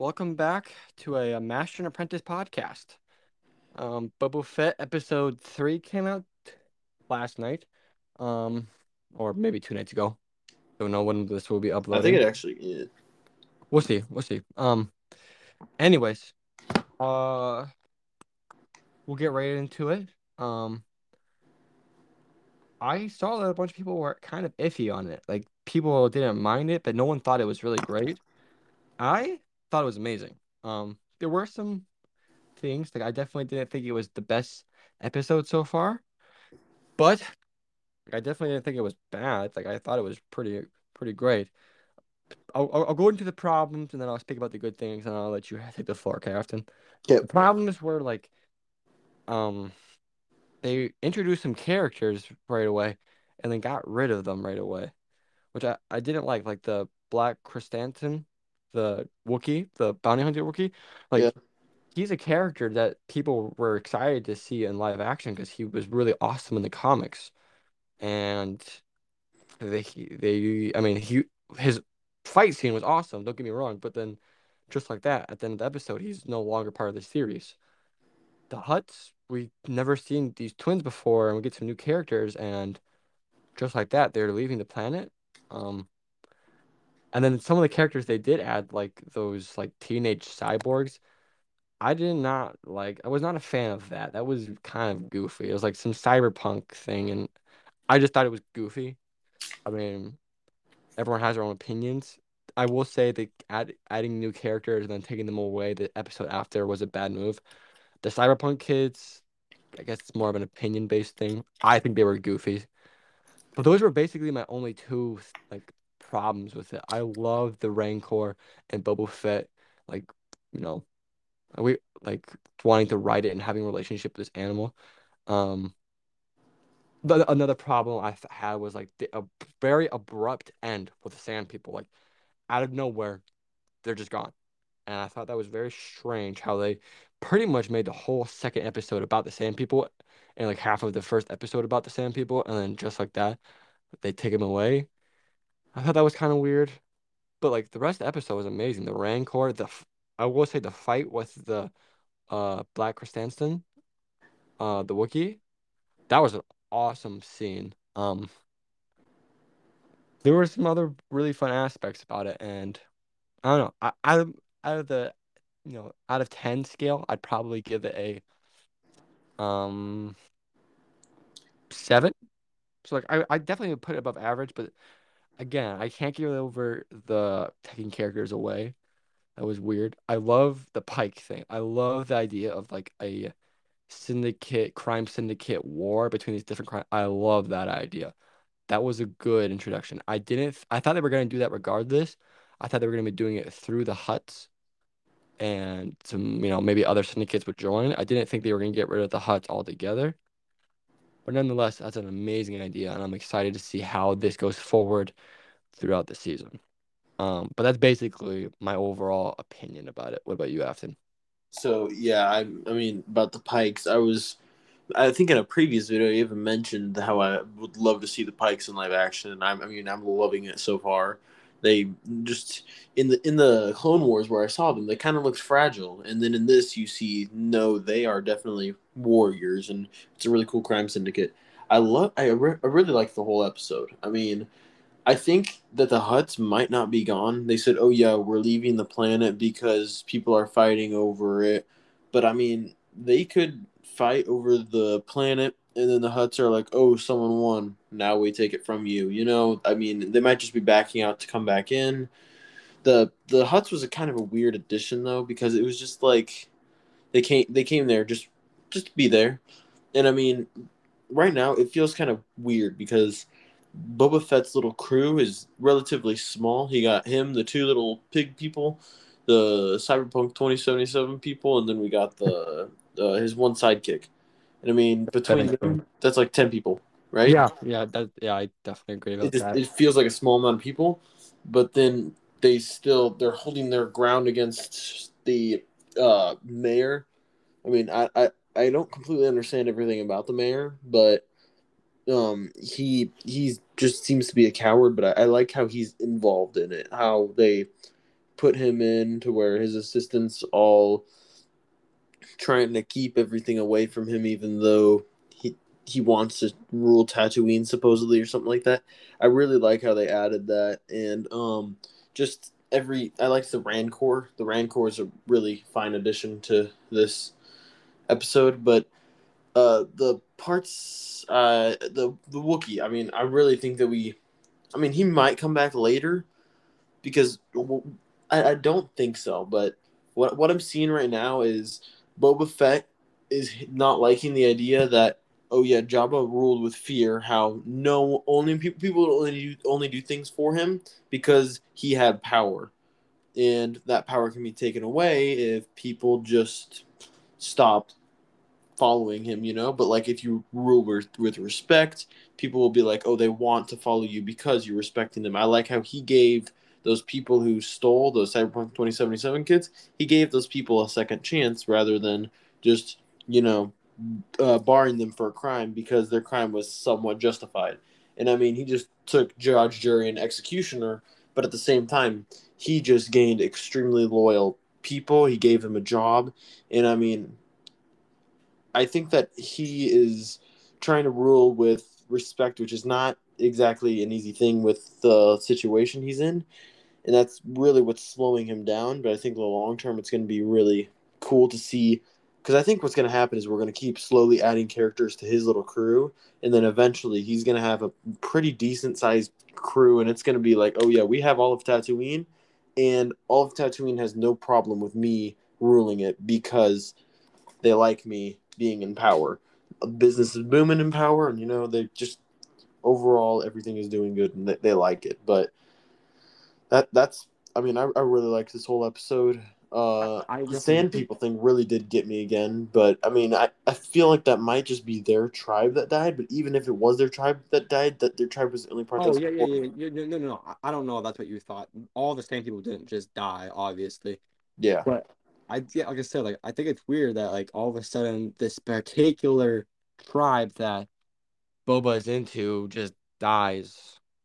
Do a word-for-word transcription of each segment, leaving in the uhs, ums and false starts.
Welcome back to a, a Master and Apprentice podcast. Um, Boba Fett episode three came out last night, um, or maybe two nights ago. Don't know when this will be uploaded. I think it actually is. We'll see. We'll see. Um. Anyways, uh, we'll get right into it. Um, I saw that a bunch of people were kind of iffy on it. Like, people didn't mind it, but no one thought it was really great. I thought it was amazing. Um, there were some things like I definitely didn't think it was the best episode so far, but I definitely didn't think it was bad. Like, I thought it was pretty pretty great. I'll, I'll go into the problems and then I'll speak about the good things and I'll let you take the floor, Captain. Yeah. The problems were like, um, they introduced some characters right away and then got rid of them right away, which I, I didn't like. Like the Black Krrsantan, the Wookiee, the bounty hunter Wookiee. Like, yeah. He's a character that people were excited to see in live action because he was really awesome in the comics. And they, they, I mean, he, his fight scene was awesome, don't get me wrong, but then just like that, at the end of the episode, he's no longer part of the series. The Hutts, we've never seen these twins before, and we get some new characters, and just like that, they're leaving the planet. Um, and then some of the characters they did add, like those like teenage cyborgs, I did not like. I was not a fan of that. That was kind of goofy. It was like some cyberpunk thing, and I just thought it was goofy. I mean, everyone has their own opinions. I will say that add, adding new characters and then taking them away the episode after was a bad move. The cyberpunk kids, I guess it's more of an opinion-based thing. I think they were goofy. But those were basically my only two like problems with it. I love the Rancor and Boba Fett, like, you know, we like wanting to ride it and having a relationship with this animal. Um, but another problem I had was like the, a very abrupt end with the Sand People. Like, out of nowhere, they're just gone. And I thought that was very strange how they pretty much made the whole second episode about the Sand People and like half of the first episode about the Sand People. And then just like that, they take them away. I thought that was kind of weird. But like the rest of the episode was amazing. The Rancor, the I will say the fight with the uh, Black Krrsantan, uh, the Wookiee, that was an awesome scene. Um, there were some other really fun aspects about it, and I don't know. I, out of out of the you know out of ten scale, I'd probably give it a um seven. So like I I definitely would put it above average, but again, I can't get over the taking characters away. That was weird. I love the Pike thing. I love the idea of like a syndicate, crime syndicate war between these different crimes. I love that idea. That was a good introduction. I didn't, I thought they were going to do that regardless. I thought they were going to be doing it through the Hutts and some, you know, maybe other syndicates would join. I didn't think they were going to get rid of the Hutts altogether. But nonetheless, that's an amazing idea. And I'm excited to see how this goes forward throughout the season. Um, but that's basically my overall opinion about it. What about you, Afton? So, yeah, I, I mean, about the Pikes, I was, I think in a previous video, I even mentioned how I would love to see the Pikes in live action. And I'm, I mean, I'm loving it so far. They just, in the in the Clone Wars where I saw them, they kind of looked fragile. And then in this, you see, no, they are definitely warriors. And it's a really cool crime syndicate. I love, I, re- I really like the whole episode. I mean, I think that the Hutts might not be gone. They said, oh, yeah, we're leaving the planet because people are fighting over it. But, I mean, they could fight over the planet, and then the Hutts are like, oh, someone won. Now we take it from you. You know, I mean, they might just be backing out to come back in. The the Hutts was a kind of a weird addition, though, because it was just like they came, they came there just, just to be there. And, I mean, right now it feels kind of weird because Boba Fett's little crew is relatively small. He got him, the two little pig people, the Cyberpunk twenty seventy-seven people, and then we got the uh, his one sidekick. And I mean, between them, that's like ten people, right? Yeah, yeah, that, yeah. I definitely agree about it just, that. It feels like a small amount of people, but then they still they're holding their ground against the uh, mayor. I mean, I, I I don't completely understand everything about the mayor, but. Um, he he just seems to be a coward, but I, I like how he's involved in it. How they put him in to where his assistants all trying to keep everything away from him, even though he he wants to rule Tatooine supposedly or something like that. I really like how they added that, and um, just every I liked the Rancor. The Rancor is a really fine addition to this episode, but uh, the parts uh, the the Wookiee. I mean, I really think that we. I mean, he might come back later, because I, I don't think so. But what what I'm seeing right now is Boba Fett is not liking the idea that, oh yeah, Jabba ruled with fear. How no only people people would only do, only do things for him because he had power, and that power can be taken away if people just stop following him. You know, but like if you rule with, with respect, people will be like, oh, they want to follow you because you're respecting them. I like how he gave those people who stole those Cyberpunk twenty seventy-seven kids, he gave those people a second chance rather than just, you know, uh, barring them for a crime because their crime was somewhat justified. And, I mean, he just took judge, jury, and executioner, but at the same time, he just gained extremely loyal people. He gave them a job. And, I mean, I think that he is trying to rule with respect, which is not exactly an easy thing with the situation he's in, and that's really what's slowing him down. But I think in the long term it's going to be really cool to see, because I think what's going to happen is we're going to keep slowly adding characters to his little crew, and then eventually he's going to have a pretty decent sized crew, and it's going to be like, oh yeah, we have all of Tatooine, and all of Tatooine has no problem with me ruling it because they like me being in power. Business is booming in power, and you know, they just overall, everything is doing good, and they, they like it. But that—that's. I mean, I, I really like this whole episode. Uh, I, I the sand people thing really did get me again. But I mean, I, I feel like that might just be their tribe that died. But even if it was their tribe that died, that their tribe was the only part. Oh that yeah, yeah, yeah, yeah. No, no, no. I don't know if that's what you thought. All the sand people didn't just die, obviously. Yeah. But I yeah, like I said, like I think it's weird that like all of a sudden this particular tribe that Boba's into just dies.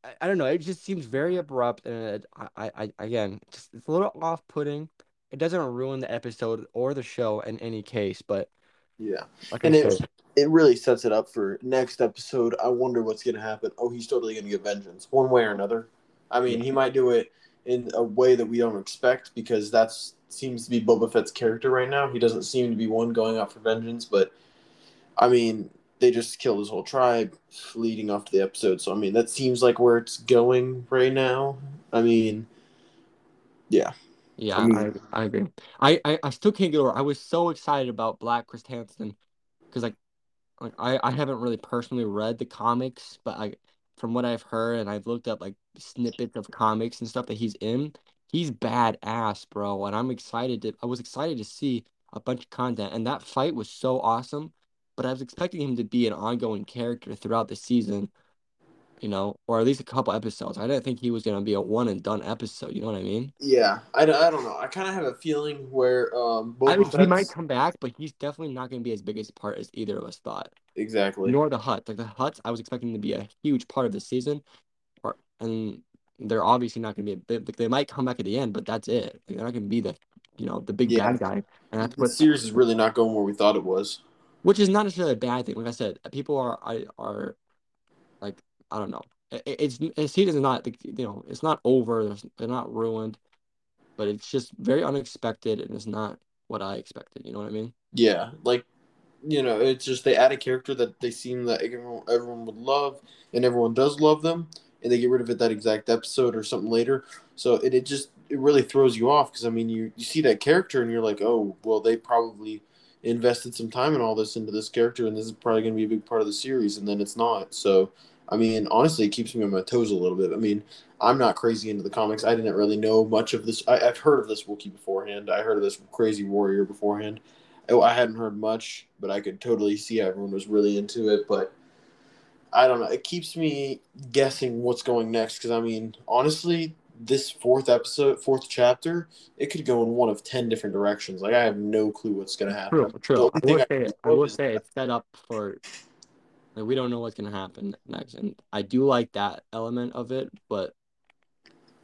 I, I don't know. It just seems very abrupt, and it, I, I, again, just, it's a little off-putting. It doesn't ruin the episode or the show in any case, but yeah, like and it it really sets it up for next episode. I wonder what's gonna happen. Oh, he's totally gonna get vengeance one way or another. I mean, he might do it in a way that we don't expect, because that seems to be Boba Fett's character right now. He doesn't seem to be one going out for vengeance, but I mean, they just killed his whole tribe leading off to the episode. So, I mean, that seems like where it's going right now. I mean, yeah. Yeah, I, mean, I, I agree. I, I, I still can't get over it. I was so excited about Black Krrsantan because, like, like I, I haven't really personally read the comics, but I, from what I've heard and I've looked up, like, snippets of comics and stuff that he's in, he's badass, bro. And I'm excited. To, I was excited to see a bunch of content. And that fight was so awesome. But I was expecting him to be an ongoing character throughout the season, you know, or at least a couple episodes. I didn't think he was going to be a one-and-done episode, you know what I mean? Yeah, I, I don't know. I kind of have a feeling where um, Boba I mean, Fett's... He might come back, but he's definitely not going to be as big a part as either of us thought. Exactly. Nor the Hutts. Like, the Hutts, I was expecting to be a huge part of the season, or, and they're obviously not going to be a big... Like, they might come back at the end, but that's it. Like, they're not going to be the, you know, the big yeah. bad guy. And that's what... The series is really not going where we thought it was. Which is not necessarily a bad thing. Like I said, people are are, are like, I don't know. It, it's the season is not, you know, it's not over. They're not ruined, but it's just very unexpected, and it's not what I expected. You know what I mean? Yeah, like, you know, it's just they add a character that they seem that everyone, everyone would love, and everyone does love them, and they get rid of it that exact episode or something later. So it it just it really throws you off, because I mean you you see that character and you're like, oh well, they probably invested some time and all this into this character, and this is probably going to be a big part of the series, and then it's not. So, I mean, honestly, it keeps me on my toes a little bit. I mean, I'm not crazy into the comics. I didn't really know much of this. I, I've heard of this Wookiee beforehand. I heard of this crazy warrior beforehand. I, I hadn't heard much, but I could totally see how everyone was really into it. But I don't know. It keeps me guessing what's going next, because, I mean, honestly, this fourth episode, fourth chapter, it could go in one of ten different directions. Like, I have no clue what's going to happen. True, true. I will, I, say, I will say it's set up for, like, we don't know what's going to happen next. And I do like that element of it, but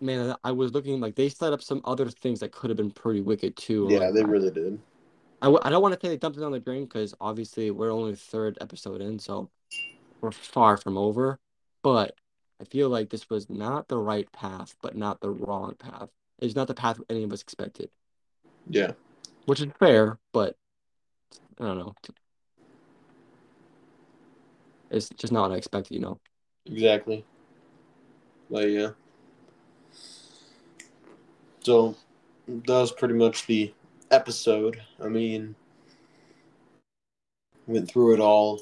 man, I was looking, like, they set up some other things that could have been pretty wicked, too. Yeah, like, they really did. I, I don't want to say they dumped it on the drain, because obviously we're only third episode in, so we're far from over. But I feel like this was not the right path, but not the wrong path. It's not the path any of us expected. Yeah. Which is fair, but I don't know. It's just not what I expected, you know? Exactly. Like, yeah. So, that was pretty much the episode. I mean, went through it all.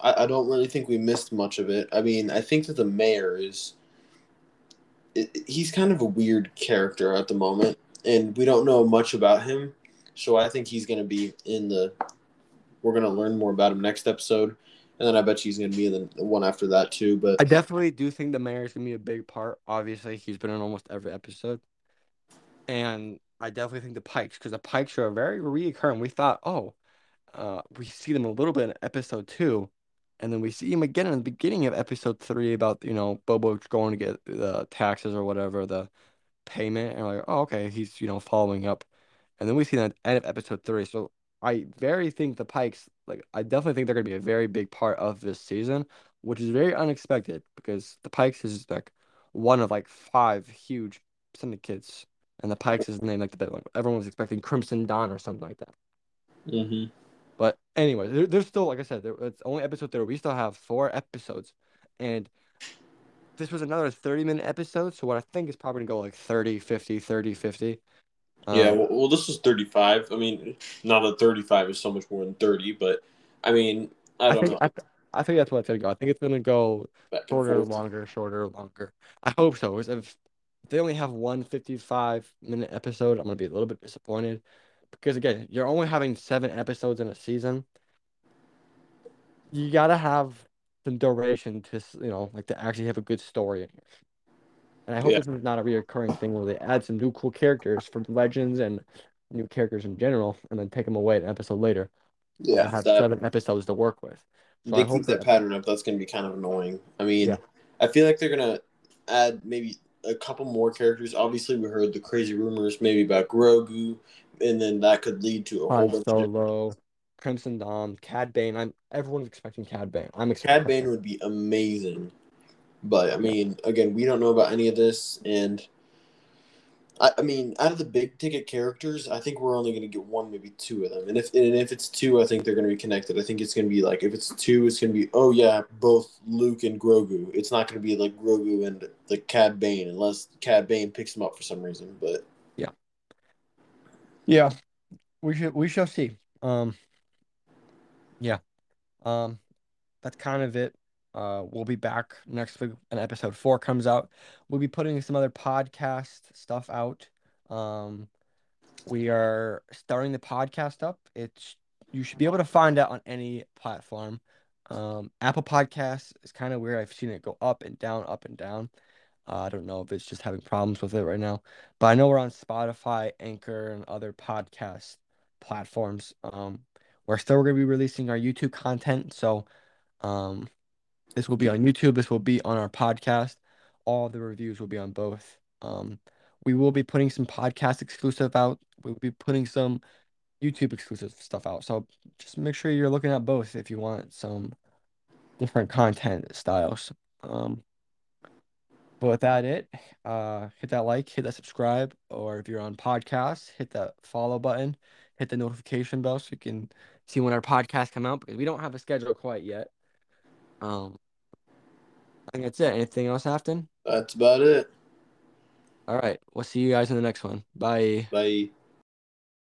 I, I don't really think we missed much of it. I mean, I think that the mayor is... It, he's kind of a weird character at the moment, and we don't know much about him. So, I think he's going to be in the... We're going to learn more about him next episode. And then I bet he's going to be in the one after that, too. But I definitely do think the mayor is going to be a big part. Obviously, he's been in almost every episode. And I definitely think the Pikes, because the Pikes are very reoccurring. We thought, oh, uh, we see them a little bit in episode two. And then we see him again in the beginning of episode three about, you know, Bobo going to get the taxes or whatever, the payment. And we're like, oh, okay, he's, you know, following up. And then we see that at the end of episode three. So I very think the Pikes... Like, I definitely think they're going to be a very big part of this season, which is very unexpected because the Pikes is, like, one of, like, five huge syndicates, and the Pikes is the name, like, the big one. Everyone was expecting Crimson Dawn or something like that. Mm-hmm. But anyway, there, there's still, like I said, there, it's only episode three. We still have four episodes, and this was another thirty-minute episode, so what I think is probably going to go, like, thirty, fifty, thirty, fifty. Yeah, well, well, this was thirty-five. I mean, not that thirty-five is so much more than thirty, but, I mean, I don't I think, know. I, th- I think that's what it's going to go. I think it's going to go shorter, longer, shorter, longer. I hope so. If they only have one fifty-five-minute episode, I'm going to be a little bit disappointed. Because, again, you're only having seven episodes in a season. You got to have some duration to, you know, like, to actually have a good story in here. And I hope yeah. this is not a reoccurring thing where they add some new cool characters from Legends and new characters in general, and then take them away an episode later. Yeah, have that, seven episodes to work with. So they I keep hope that, that pattern up. That's going to be kind of annoying. I mean, yeah. I feel like they're going to add maybe a couple more characters. Obviously, we heard the crazy rumors maybe about Grogu, and then that could lead to a Han whole bunch Solo, of Solo, Crimson Dawn, Cad Bane. I'm everyone's expecting Cad Bane. I'm expecting Cad Bane would be amazing. But, I mean, again, we don't know about any of this, and, I, I mean, out of the big-ticket characters, I think we're only going to get one, maybe two of them. And if and if it's two, I think they're going to be connected. I think it's going to be, like, if it's two, it's going to be, oh, yeah, both Luke and Grogu. It's not going to be, like, Grogu and, like, Cad Bane, unless Cad Bane picks him up for some reason, but... Yeah. Yeah. We should, we shall see. Um. Yeah. Um. That's kind of it. Uh, we'll be back next week when episode four comes out. We'll be putting some other podcast stuff out. Um, we are starting the podcast up. It's you should be able to find it on any platform. Um, Apple Podcasts is kind of weird. I've seen it go up and down, up and down. Uh, I don't know if it's just having problems with it right now. But I know we're on Spotify, Anchor, and other podcast platforms. Um, we're still going to be releasing our YouTube content. So... Um, This will be on YouTube. This will be on our podcast. All the reviews will be on both. Um, we will be putting some podcast exclusive out. We'll be putting some YouTube exclusive stuff out. So just make sure you're looking at both if you want some different content styles. Um, but with that, it uh, hit that like, hit that subscribe, or if you're on podcasts, hit that follow button, hit the notification bell so you can see when our podcasts come out because we don't have a schedule quite yet. Um. I think that's it. Anything else, Afton? That's about it. All right. We'll see you guys in the next one. Bye. Bye.